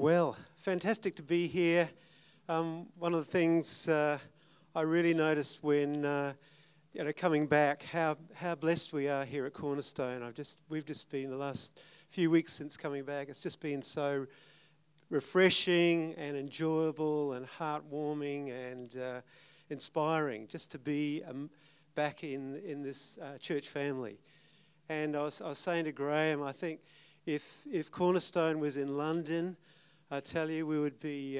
Well, fantastic to be here. One of the things I really noticed when coming back, how blessed we are here at Cornerstone. We've just been the last few weeks since coming back. It's just been so refreshing and enjoyable and heartwarming and inspiring just to be back in this church family. And I was saying to Graham, I think if Cornerstone was in London, I tell you, we would be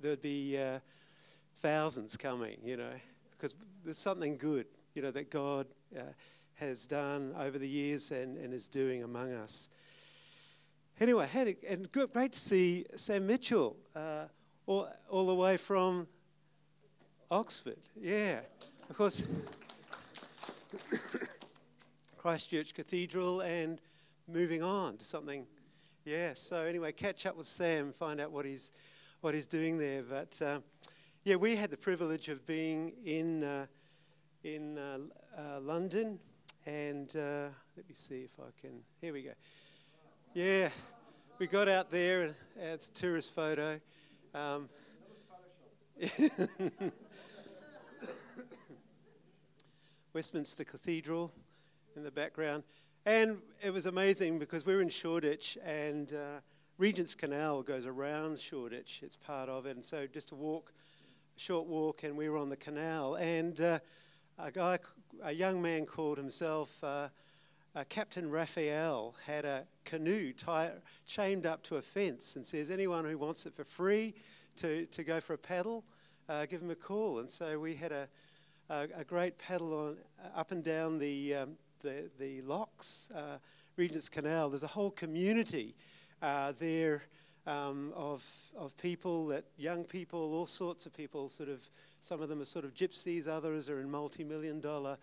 there'd be thousands coming, because there's something good, that God has done over the years and is doing among us. Anyway, and great to see Sam Mitchell, all the way from Oxford. Yeah, of course, Christ Church Cathedral, and moving on to something. Yeah, so anyway, catch up with Sam, find out what he's doing there. But we had the privilege of being in London, and let me see if I can. Here we go. Yeah, we got out there, and it's a tourist photo. Westminster Cathedral in the background. And it was amazing because we were in Shoreditch, and Regent's Canal goes around Shoreditch. It's part of it. And so just a short walk, and we were on the canal. And a young man called himself Captain Raphael, had a canoe chained up to a fence, and says, anyone who wants it for free to go for a paddle, give him a call. And so we had a great paddle up and down the locks, Regent's Canal. There's a whole community there of people, that young people, all sorts of people. Some of them are sort of gypsies, others are in multi-million-dollar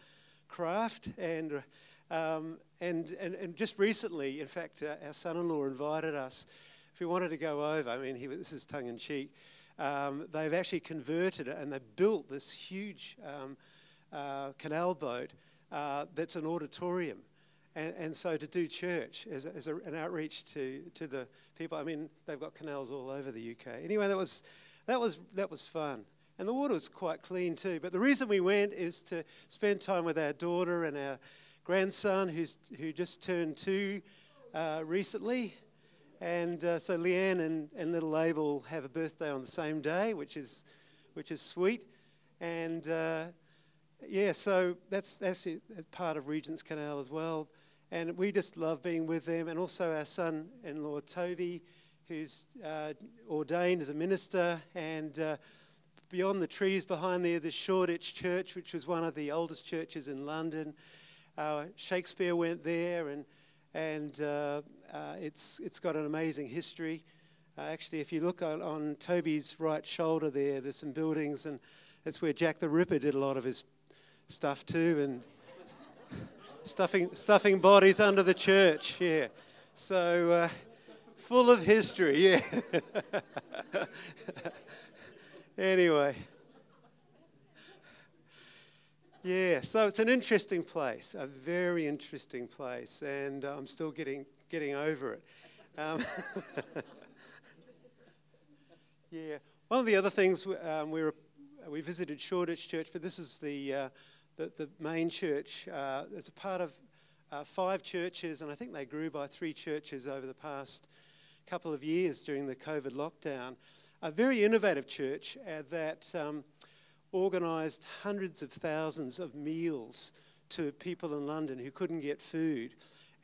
craft, and just recently, in fact, our son-in-law invited us if we wanted to go over. I mean, this is tongue in cheek. They've actually converted it, and they built this huge canal boat. That's an auditorium, and so to do church as an outreach to the people. I mean, they've got canals all over the UK. Anyway, that was fun, and the water was quite clean too. But the reason we went is to spend time with our daughter and our grandson, who just turned 2 recently, and so Leanne and little Abel have a birthday on the same day, which is sweet, and. So that's actually part of Regent's Canal as well. And we just love being with them. And also our son-in-law, Toby, who's ordained as a minister. And beyond the trees behind there, the Shoreditch Church, which was one of the oldest churches in London. Shakespeare went there, and it's got an amazing history. Actually, if you look on Toby's right shoulder there, there's some buildings, and that's where Jack the Ripper did a lot of his stuff too, and stuffing bodies under the church, yeah. So full of history, yeah. Anyway, yeah. So it's an interesting place, a very interesting place, and I'm still getting over it. Yeah. One of the other things we visited Shoreditch Church, but this is the main church. It's a part of 5 churches, and I think they grew by 3 churches over the past couple of years during the COVID lockdown. A very innovative church that organised hundreds of thousands of meals to people in London who couldn't get food,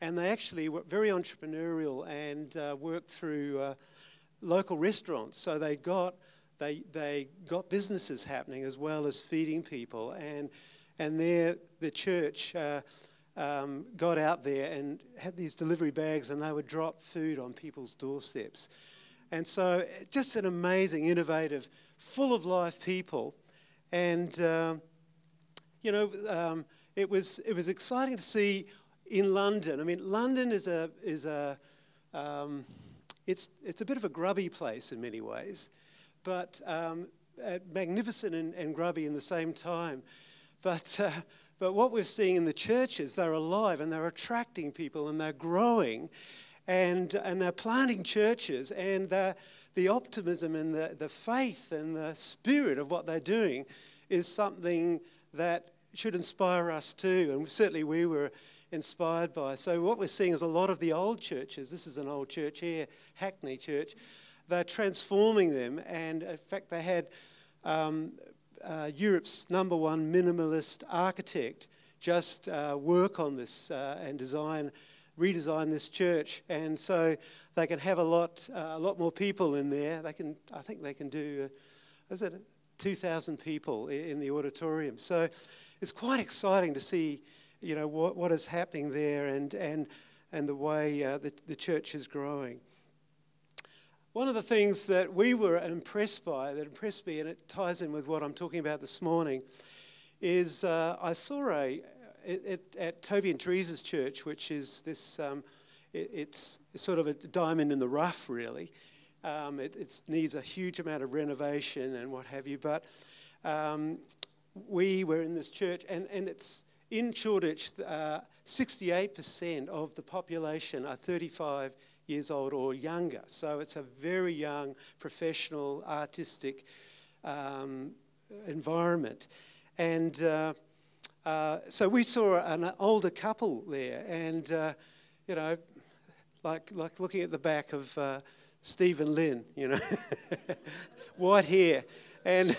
and they actually were very entrepreneurial and worked through local restaurants. So they got businesses happening as well as feeding people, and there the church got out there and had these delivery bags, and they would drop food on people's doorsteps. And so just an amazing, innovative, full of life people, and it was exciting to see in London. I mean, London is a bit of a grubby place in many ways. But magnificent and grubby in the same time. But what we're seeing in the churches, they're alive and they're attracting people and they're growing, and they're planting churches, and the optimism and the faith and the spirit of what they're doing is something that should inspire us too, and certainly we were inspired by. So what we're seeing is a lot of the old churches, this is an old church here, Hackney Church, they're transforming them, and in fact they had Europe's number one minimalist architect just work on this and redesign this church, and so they can have a lot more people in there. They can, I think they can do, 2,000 people in the auditorium. So it's quite exciting to see, you know, what is happening there, and the way the church is growing. One of the things that we were impressed by, that impressed me, and it ties in with what I'm talking about this morning, is I saw at Toby and Teresa's church, which is this, it's sort of a diamond in the rough, really. It needs a huge amount of renovation and what have you, but we were in this church, and it's in Shoreditch, 68% of the population are 35 years old or younger. So it's a very young, professional, artistic environment. And so we saw an older couple there, and, you know, like looking at the back of Stephen Lynn, you know, white hair. And,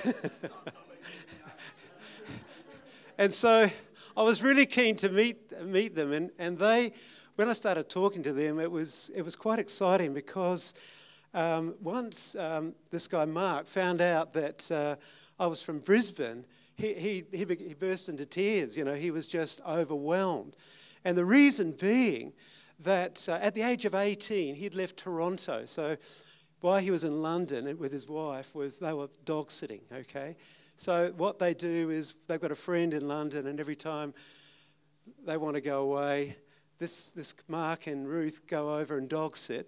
and so I was really keen to meet them, and they... When I started talking to them, it was quite exciting because once this guy Mark found out that I was from Brisbane, he burst into tears. You know, he was just overwhelmed, and the reason being that at the age of 18 he'd left Toronto. So while he was in London with his wife, they were dog sitting. Okay, so what they do is they've got a friend in London, and every time they want to go away, This Mark and Ruth go over and dog sit,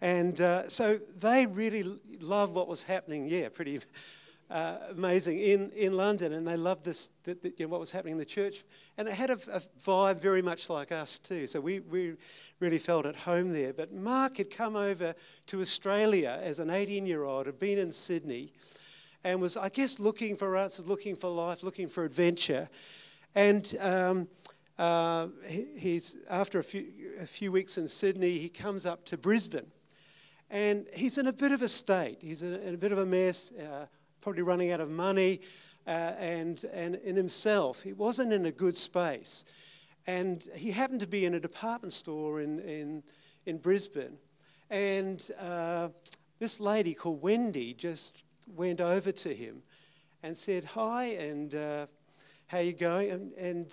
and so they really loved what was happening. Yeah, pretty amazing in London, and they loved this what was happening in the church, and it had a vibe very much like us too. So we really felt at home there. But Mark had come over to Australia as an 18-year-old, had been in Sydney, and was, I guess, looking for answers, looking for life, looking for adventure, and. He's after a few weeks in Sydney, he comes up to Brisbane, and he's in a bit of a state. He's in a bit of a mess, probably running out of money, and in himself. He wasn't in a good space, and he happened to be in a department store in Brisbane, and this lady called Wendy just went over to him and said hi and. How are you going? And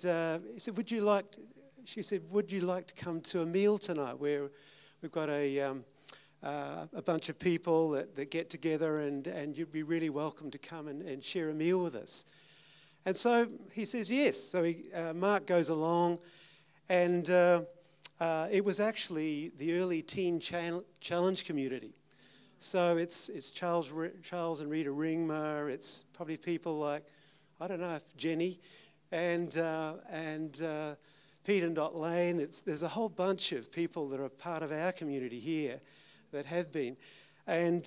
he said, "Would you like to come to a meal tonight? Where we've got a bunch of people that get together, and you'd be really welcome to come and share a meal with us." And so he says yes. So Mark goes along, and it was actually the early Teen Challenge community. So it's Charles and Rita Ringma. It's probably people like. I don't know if Jenny and Peter and Dot Lane. There's a whole bunch of people that are part of our community here that have been, and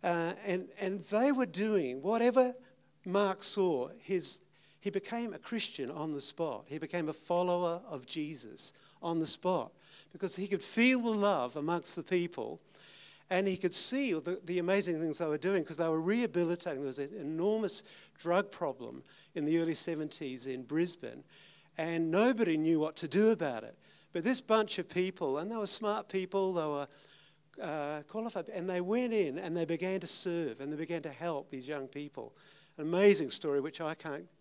they were doing whatever Mark saw. He became a Christian on the spot. He became a follower of Jesus on the spot because he could feel the love amongst the people. And he could see the amazing things they were doing because they were rehabilitating. There was an enormous drug problem in the early 70s in Brisbane, and nobody knew what to do about it. But this bunch of people, and they were smart people, they were qualified, and they went in and they began to serve and they began to help these young people. An amazing story, which I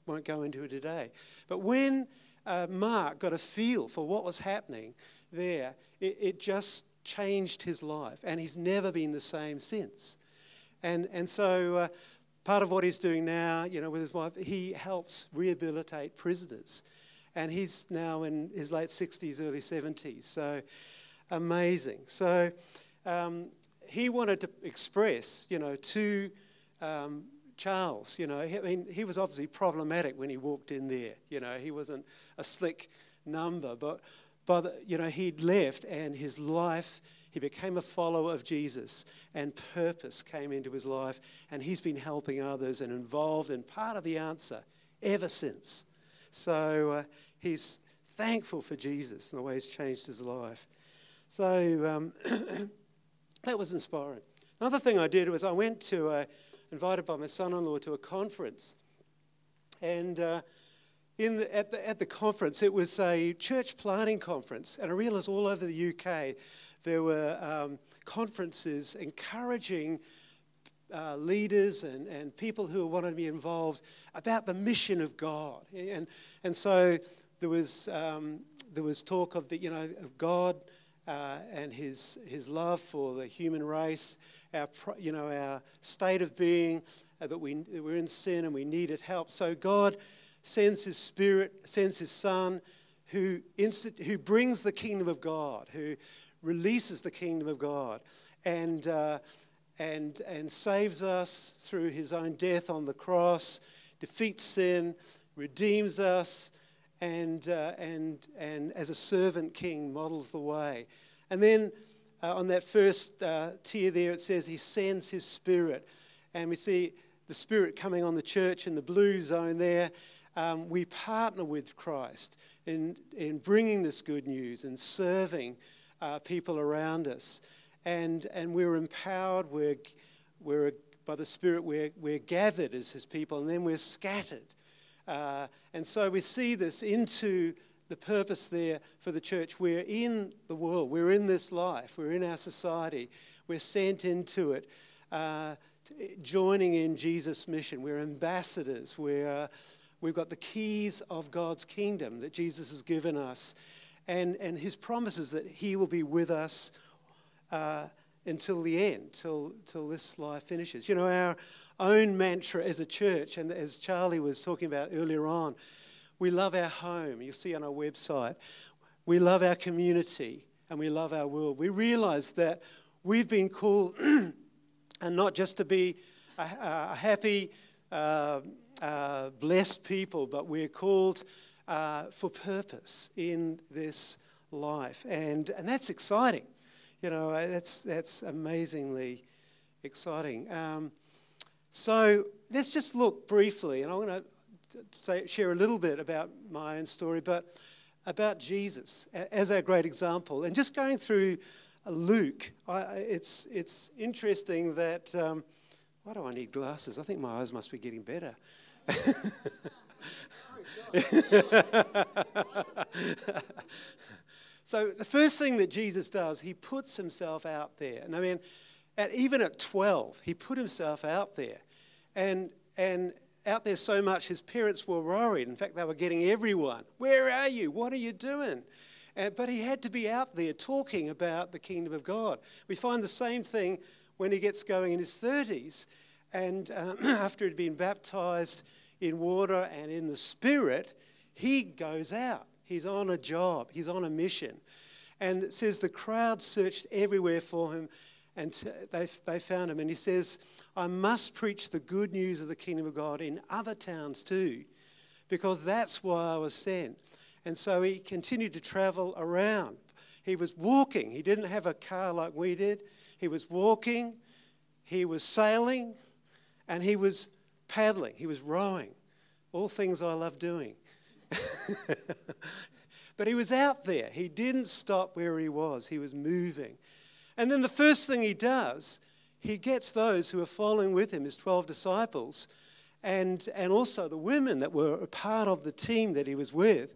won't go into today. But when Mark got a feel for what was happening there, it just... changed his life, and he's never been the same since. And so part of what he's doing now, you know, with his wife, he helps rehabilitate prisoners, and he's now in his late 60s, early 70s. So amazing. So he wanted to express, you know, to Charles, you know, he was obviously problematic when he walked in there. You know, he wasn't a slick number, but he'd left, and his life, he became a follower of Jesus, and purpose came into his life, and he's been helping others and involved and part of the answer ever since. So he's thankful for Jesus and the way he's changed his life. So that was inspiring. Another thing I did was I went to, invited by my son-in-law to a conference, and at the conference, it was a church planting conference, and I realised all over the UK there were conferences encouraging leaders and people who wanted to be involved about the mission of God, and so there was talk of of God and His love for the human race, our state of being, that we're in sin and we needed help. So God sends his Spirit, sends his Son, who brings the kingdom of God, who releases the kingdom of God, and saves us through his own death on the cross, defeats sin, redeems us, and as a servant king models the way. And then on that first tier there, it says he sends his Spirit, and we see the Spirit coming on the church in the blue zone there. We partner with Christ in bringing this good news and serving people around us, and we're empowered. We're by the Spirit. We're gathered as His people, and then we're scattered. And so we see this into the purpose there for the church. We're in the world. We're in this life. We're in our society. We're sent into it, joining in Jesus' mission. We're ambassadors. We've got the keys of God's kingdom that Jesus has given us, and his promises that he will be with us until the end, till this life finishes. Our own mantra as a church, and as Charlie was talking about earlier on, we love our home. You'll see on our website. We love our community, and we love our world. We realize that we've been called and not just to be a happy blessed people, but we're called for purpose in this life, and that's exciting. That's amazingly exciting. So let's just look briefly, and I'm going to share a little bit about my own story, but about Jesus as our great example. And just going through Luke, it's interesting that. Why do I need glasses? I think my eyes must be getting better. So the first thing that Jesus does, he puts himself out there. And I mean, even at 12, he put himself out there. And out there so much, his parents were worried. In fact, they were getting everyone. Where are you? What are you doing? But he had to be out there talking about the kingdom of God. We find the same thing when he gets going in his 30s, and after he'd been baptized in water and in the Spirit, he goes out. He's on a job. He's on a mission. And it says the crowd searched everywhere for him, and they found him. And he says, I must preach the good news of the kingdom of God in other towns too, because that's why I was sent. And so he continued to travel around. He was walking. He didn't have a car like we did. He was walking, he was sailing, and he was paddling. He was rowing. All things I love doing. But he was out there. He didn't stop where he was. He was moving. And then the first thing he does, he gets those who are following with him, his 12 disciples, and also the women that were a part of the team that he was with.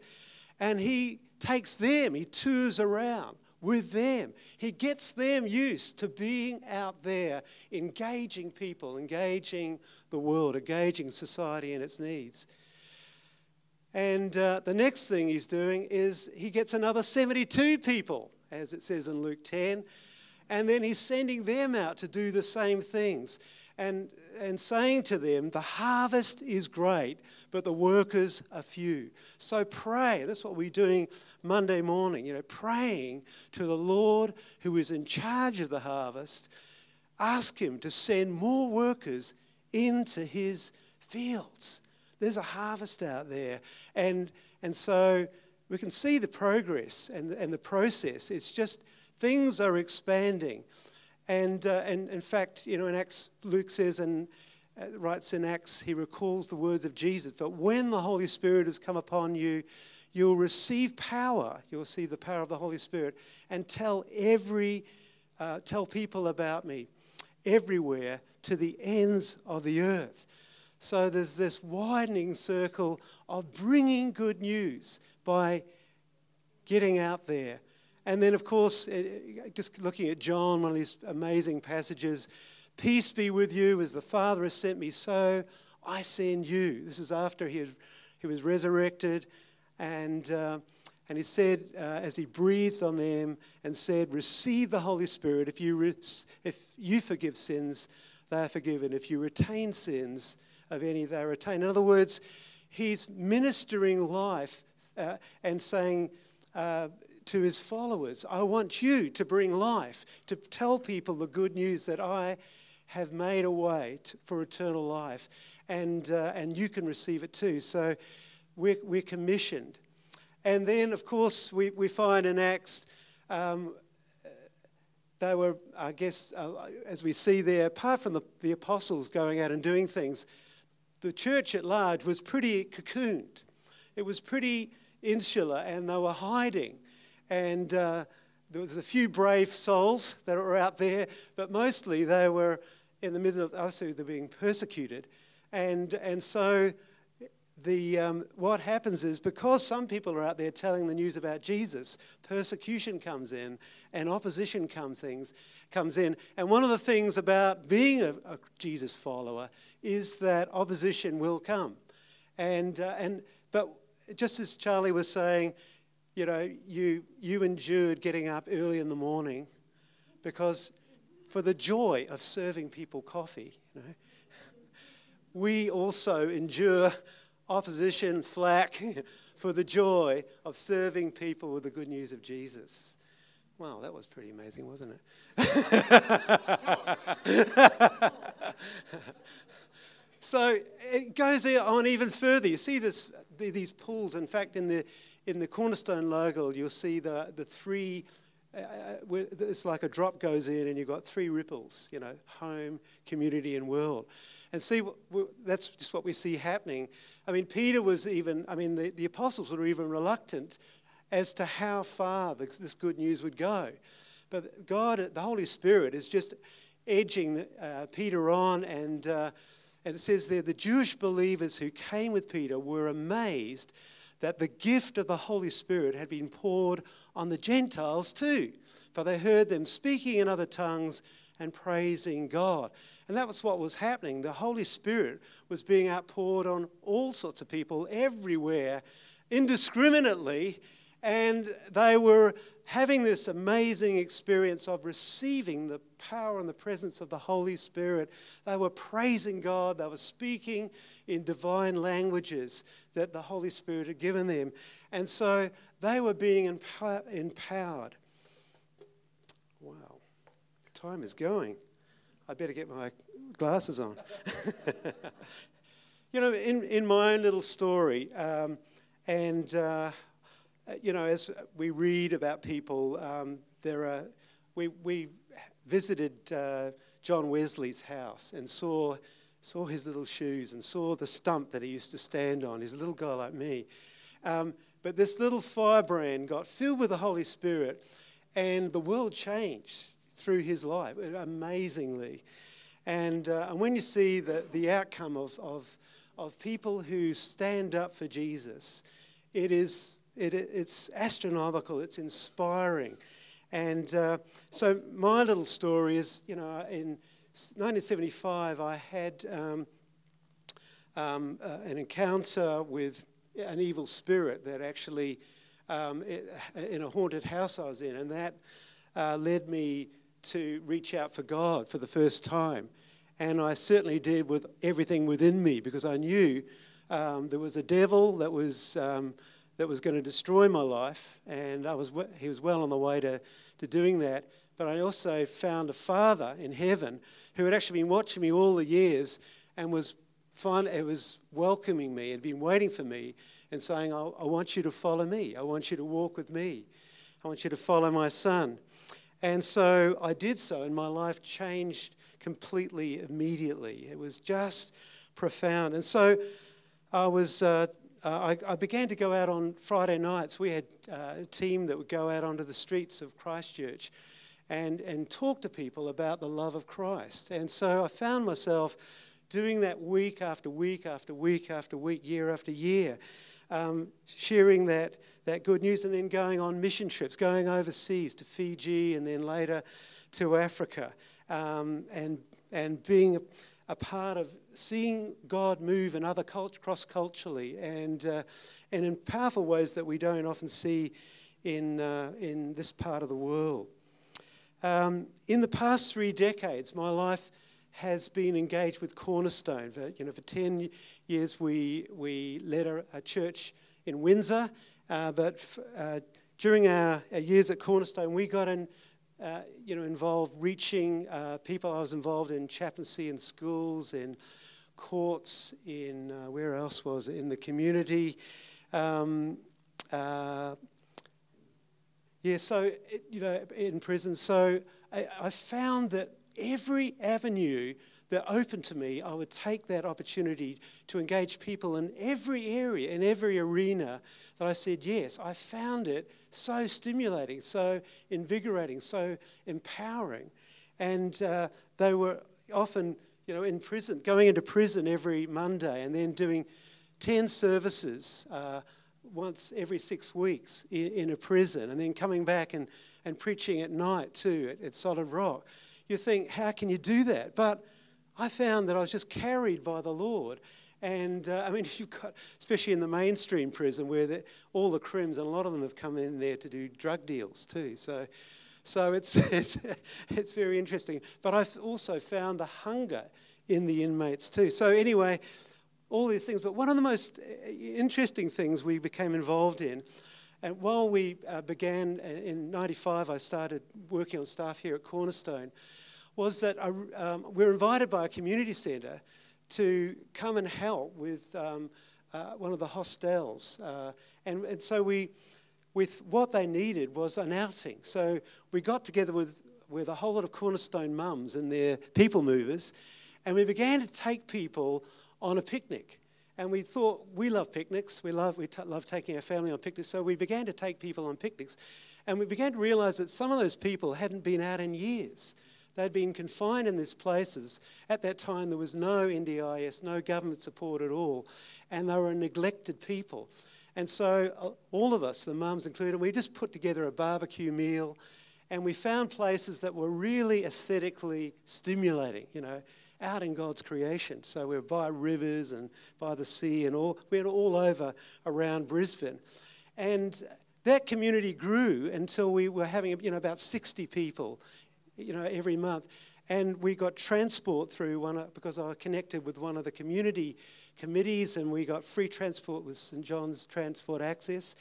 And he takes them. He tours around with them. He gets them used to being out there, engaging people, engaging the world, engaging society and its needs. And the next thing he's doing is he gets another 72 people, as it says in Luke 10, and then he's sending them out to do the same things and saying to them, the harvest is great, but the workers are few. So pray. That's what we're doing Monday morning, praying to the Lord who is in charge of the harvest. Ask him to send more workers into his fields. There's a harvest out there. And so we can see the progress and the process. It's just things are expanding. And in fact, you know, in Acts, Luke says and writes in Acts, he recalls the words of Jesus, but when the Holy Spirit has come upon you, you'll receive power. You'll receive the power of the Holy Spirit and tell people about me everywhere to the ends of the earth. So there's this widening circle of bringing good news by getting out there. And then, of course, just looking at John, one of these amazing passages, peace be with you, as the Father has sent me, so I send you. This is after he was resurrected, and he said, as he breathed on them and said, receive the Holy Spirit. If you forgive sins, they are forgiven. If you retain sins of any, they are retained. In other words, he's ministering life and saying to his followers, I want you to bring life, to tell people the good news that I have made a way for eternal life, and you can receive it too. So we're commissioned. And then, of course, we find in Acts, they were, I guess, as we see there, apart from the apostles going out and doing things, the church at large was pretty cocooned. It was pretty insular, and they were hiding. And there was a few brave souls that were out there, but mostly they were in the middle of, obviously, they're being persecuted. And so what happens is, because some people are out there telling the news about Jesus, persecution comes in and opposition comes in. And one of the things about being a Jesus follower is that opposition will come. But just as Charlie was saying, you know, you endured getting up early in the morning because for the joy of serving people coffee, you know, we also endure opposition, flack, for the joy of serving people with the good news of Jesus. Wow, that was pretty amazing, wasn't it? So it goes on even further. You see these pools. In fact, in the Cornerstone logo, you'll see the three. It's like a drop goes in, and you've got three ripples, you know, home, community, and world. And see, that's just what we see happening. I mean, Peter was even, the apostles were even reluctant as to how far this good news would go. But God, the Holy Spirit, is just edging Peter on, and it says there, the Jewish believers who came with Peter were amazed that the gift of the Holy Spirit had been poured on the Gentiles too, for they heard them speaking in other tongues and praising God. And that was what was happening. The Holy Spirit was being outpoured on all sorts of people everywhere, indiscriminately, and they were having this amazing experience of receiving the power and the presence of the Holy Spirit. They were praising God. They were speaking in divine languages that the Holy Spirit had given them. And so they were being empowered. Wow, time is going. I better get my glasses on. You know, in my own little story, you know, as we read about people, we visited John Wesley's house and saw his little shoes and saw the stump that he used to stand on. He's a little guy like me. But this little firebrand got filled with the Holy Spirit, and the world changed through his life amazingly. And when you see the outcome of people who stand up for Jesus, it's astronomical. It's inspiring. And so my little story is, you know, in 1975, I had an encounter with an evil spirit that actually, in a haunted house I was in, and that led me to reach out for God for the first time. And I certainly did with everything within me, because I knew there was a devil that was going to destroy my life, and he was well on the way to doing that. But I also found a Father in heaven who had actually been watching me all the years and was welcoming me and been waiting for me and saying, I want you to follow me. I want you to walk with me. I want you to follow my son. And so I did so, and my life changed completely immediately. It was just profound. And so I was... I began to go out on Friday nights. We had a team that would go out onto the streets of Christ Church and talk to people about the love of Christ. And so I found myself doing that week after week after week after week, year after year, sharing that good news, and then going on mission trips, going overseas to Fiji and then later to Africa, and being a part of seeing God move in other cross-culturally and in powerful ways that we don't often see in this part of the world. In the past 3 decades, my life has been engaged with Cornerstone. For 10 years, we led a church in Windsor, but during our years at Cornerstone, we got in. Involved reaching people. I was involved in chaplaincy in schools, in courts, in where else was it? In the community. In prison. So I found that every avenue that opened to me, I would take that opportunity to engage people in every area, in every arena that I said yes. I found it so stimulating, so invigorating, so empowering. And they were often, in prison, going into prison every Monday and then doing 10 services once every 6 weeks in a prison, and then coming back and preaching at night too at Solid Rock. You think, how can you do that? But I found that I was just carried by the Lord. And you've got, especially in the mainstream prison, where all the crims, and a lot of them have come in there to do drug deals too. So it's very interesting. But I've also found the hunger in the inmates too. So anyway, all these things. But one of the most interesting things we became involved in, and while we began in '95, I started working on staff here at Cornerstone, was that we were invited by a community centre to come and help with one of the hostels. And so with what they needed was an outing. So we got together with a whole lot of Cornerstone mums and their people movers, and we began to take people on a picnic. And we thought, we love picnics, we love taking our family on picnics, so we began to take people on picnics. And we began to realise that some of those people hadn't been out in years. They'd been confined in these places. At that time, there was no NDIS, no government support at all, and they were a neglected people. And so all of us, the mums included, we just put together a barbecue meal, and we found places that were really aesthetically stimulating, out in God's creation. So we were by rivers and by the sea, and we went all over around Brisbane. And that community grew until we were having, about 60 people every month. And we got transport through because I connected with one of the community committees, and we got free transport with St John's Transport Access.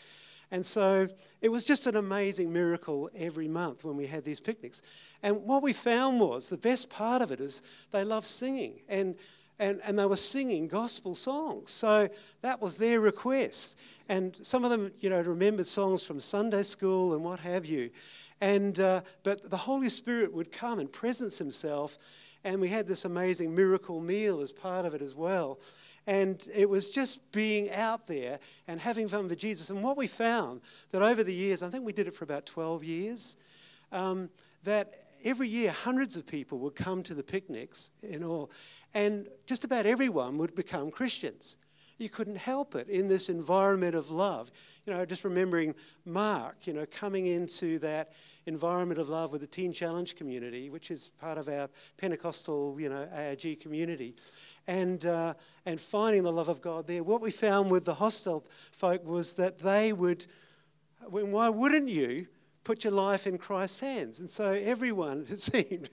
And so it was just an amazing miracle every month when we had these picnics. And what we found was the best part of it is they loved singing, and they were singing gospel songs. So that was their request. And some of them, remembered songs from Sunday school and what have you. And but the Holy Spirit would come and presence himself, and we had this amazing miracle meal as part of it as well. And it was just being out there and having fun with Jesus. And what we found that over the years, I think we did it for about 12 years, that every year hundreds of people would come to the picnics in all, and just about everyone would become Christians. You couldn't help it in this environment of love. Just remembering Mark, coming into that environment of love with the Teen Challenge community, which is part of our Pentecostal, ARG community, and finding the love of God there. What we found with the hostel folk was that they would, why wouldn't you put your life in Christ's hands? And so everyone, it seemed,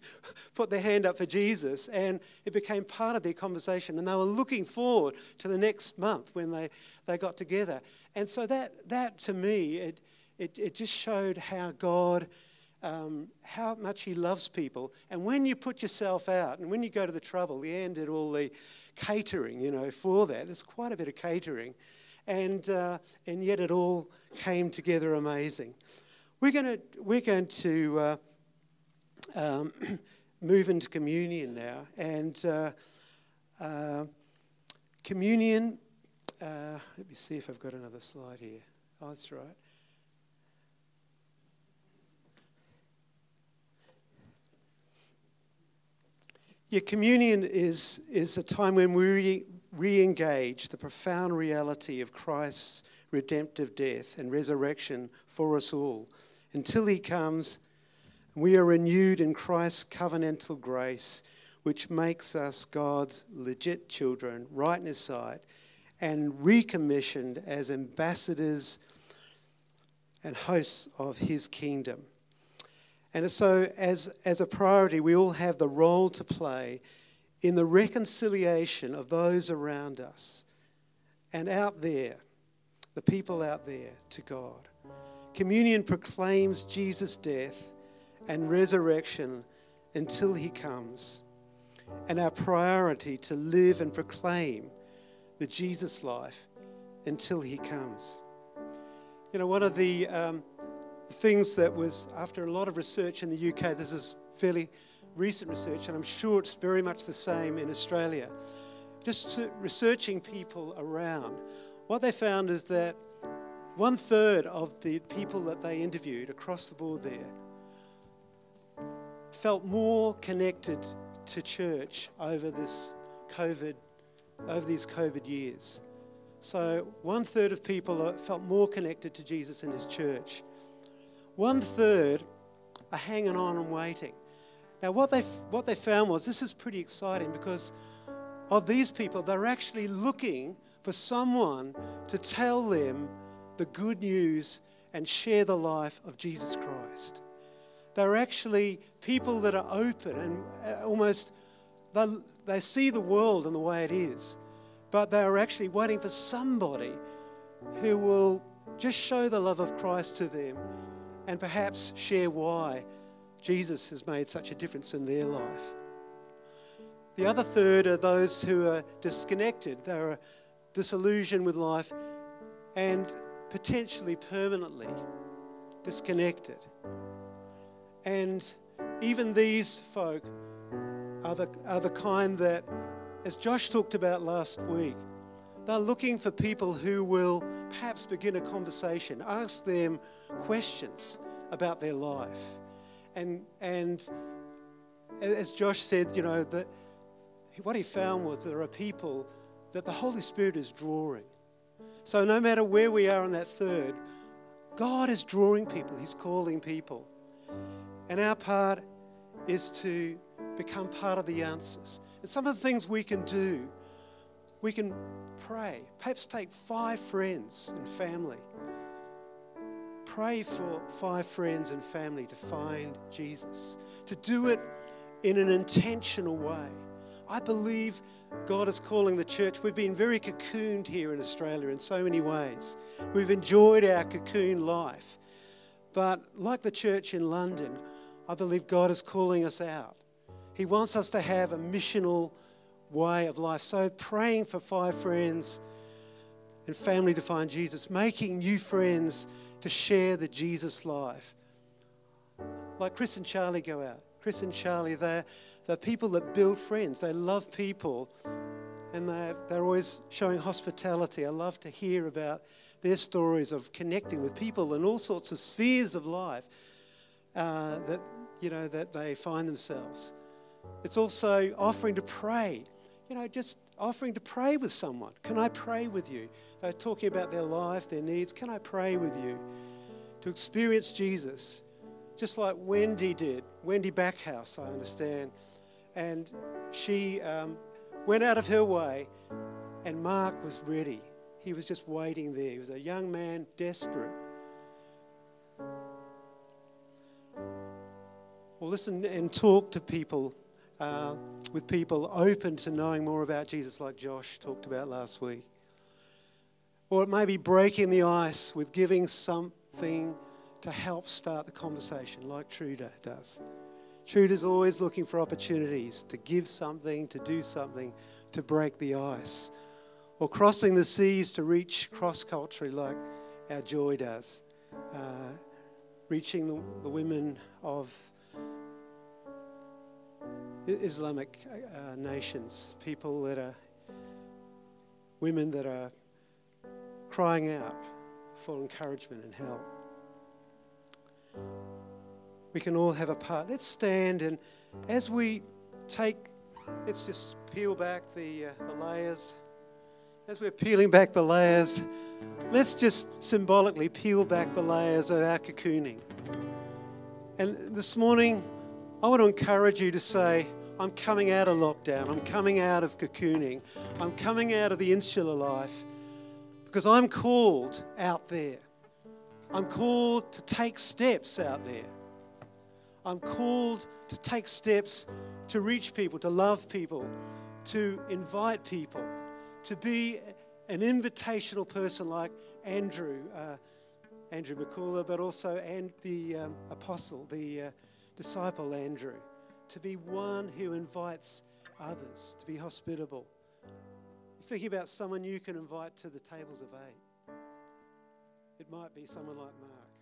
put their hand up for Jesus, and it became part of their conversation, and they were looking forward to the next month when they got together. And so that to me, it just showed how God, how much he loves people. And when you put yourself out, and when you go to the trouble, Leanne did all the catering, for that. There's quite a bit of catering. and yet it all came together amazing. We're going to move into communion now, and communion. Let me see if I've got another slide here. Oh, that's right. Yeah, communion is a time when we re-engage the profound reality of Christ's redemptive death and resurrection for us all. Until he comes, we are renewed in Christ's covenantal grace, which makes us God's legit children, right in his sight, and recommissioned as ambassadors and hosts of his kingdom. And so as a priority, we all have the role to play in the reconciliation of those around us and out there, the people out there, to God. Communion proclaims Jesus' death and resurrection until he comes, and our priority to live and proclaim the Jesus life until he comes. You know, one of the things that was, after a lot of research in the UK, this is fairly recent research, and I'm sure it's very much the same in Australia, just researching people around, what they found is that 1/3 of the people that they interviewed across the board there felt more connected to church over these COVID years. So 1/3 of people felt more connected to Jesus and his church. 1/3 are hanging on and waiting. Now, what they found was, this is pretty exciting, because of these people, they're actually looking for someone to tell them the good news and share the life of Jesus Christ. They're actually people that are open and almost, they see the world and the way it is, but they are actually waiting for somebody who will just show the love of Christ to them and perhaps share why Jesus has made such a difference in their life. The other third are those who are disconnected. They're disillusioned with life and potentially permanently disconnected. And even these folk are the kind that, as Josh talked about last week, they're looking for people who will perhaps begin a conversation, ask them questions about their life. And as Josh said, you know, that what he found was there are people that the Holy Spirit is drawing. So no matter where we are on that third, God is drawing people. He's calling people. And our part is to become part of the answers. And some of the things we can do, we can pray. Perhaps take 5 friends and family. Pray for 5 friends and family to find Jesus. To do it in an intentional way. I believe God is calling the church. We've been very cocooned here in Australia in so many ways. We've enjoyed our cocoon life. But like the church in London, I believe God is calling us out. He wants us to have a missional way of life. So praying for 5 friends and family to find Jesus, making new friends to share the Jesus life. Like Chris and Charlie go out. Chris and Charlie, they're people that build friends. They love people, and they're always showing hospitality. I love to hear about their stories of connecting with people in all sorts of spheres of life that they find themselves. It's also offering to pray. You know, just offering to pray with someone. Can I pray with you? They're talking about their life, their needs. Can I pray with you? To experience Jesus, just like Wendy did. Wendy Backhouse, I understand. And she went out of her way, and Mark was ready. He was just waiting there. He was a young man, desperate. Well, listen and talk to people, with people open to knowing more about Jesus, like Josh talked about last week. Or it may be breaking the ice with giving something to help start the conversation, like Truda does. Truda's always looking for opportunities to give something, to do something, to break the ice. or crossing the seas to reach cross-culturally like our joy does, reaching the women of Islamic nations, people that are women that are crying out for encouragement and help. We can all have a part. Let's stand, and as we take, let's just peel back the layers. As we're peeling back the layers, let's just symbolically peel back the layers of our cocooning. And this morning, I want to encourage you to say, I'm coming out of lockdown. I'm coming out of cocooning. I'm coming out of the insular life because I'm called out there. I'm called to take steps out there. I'm called to take steps to reach people, to love people, to invite people, to be an invitational person like Andrew McCullough, but also the apostle, the disciple Andrew, to be one who invites others, to be hospitable. Thinking about someone you can invite to the tables of eight. It might be someone like Mark.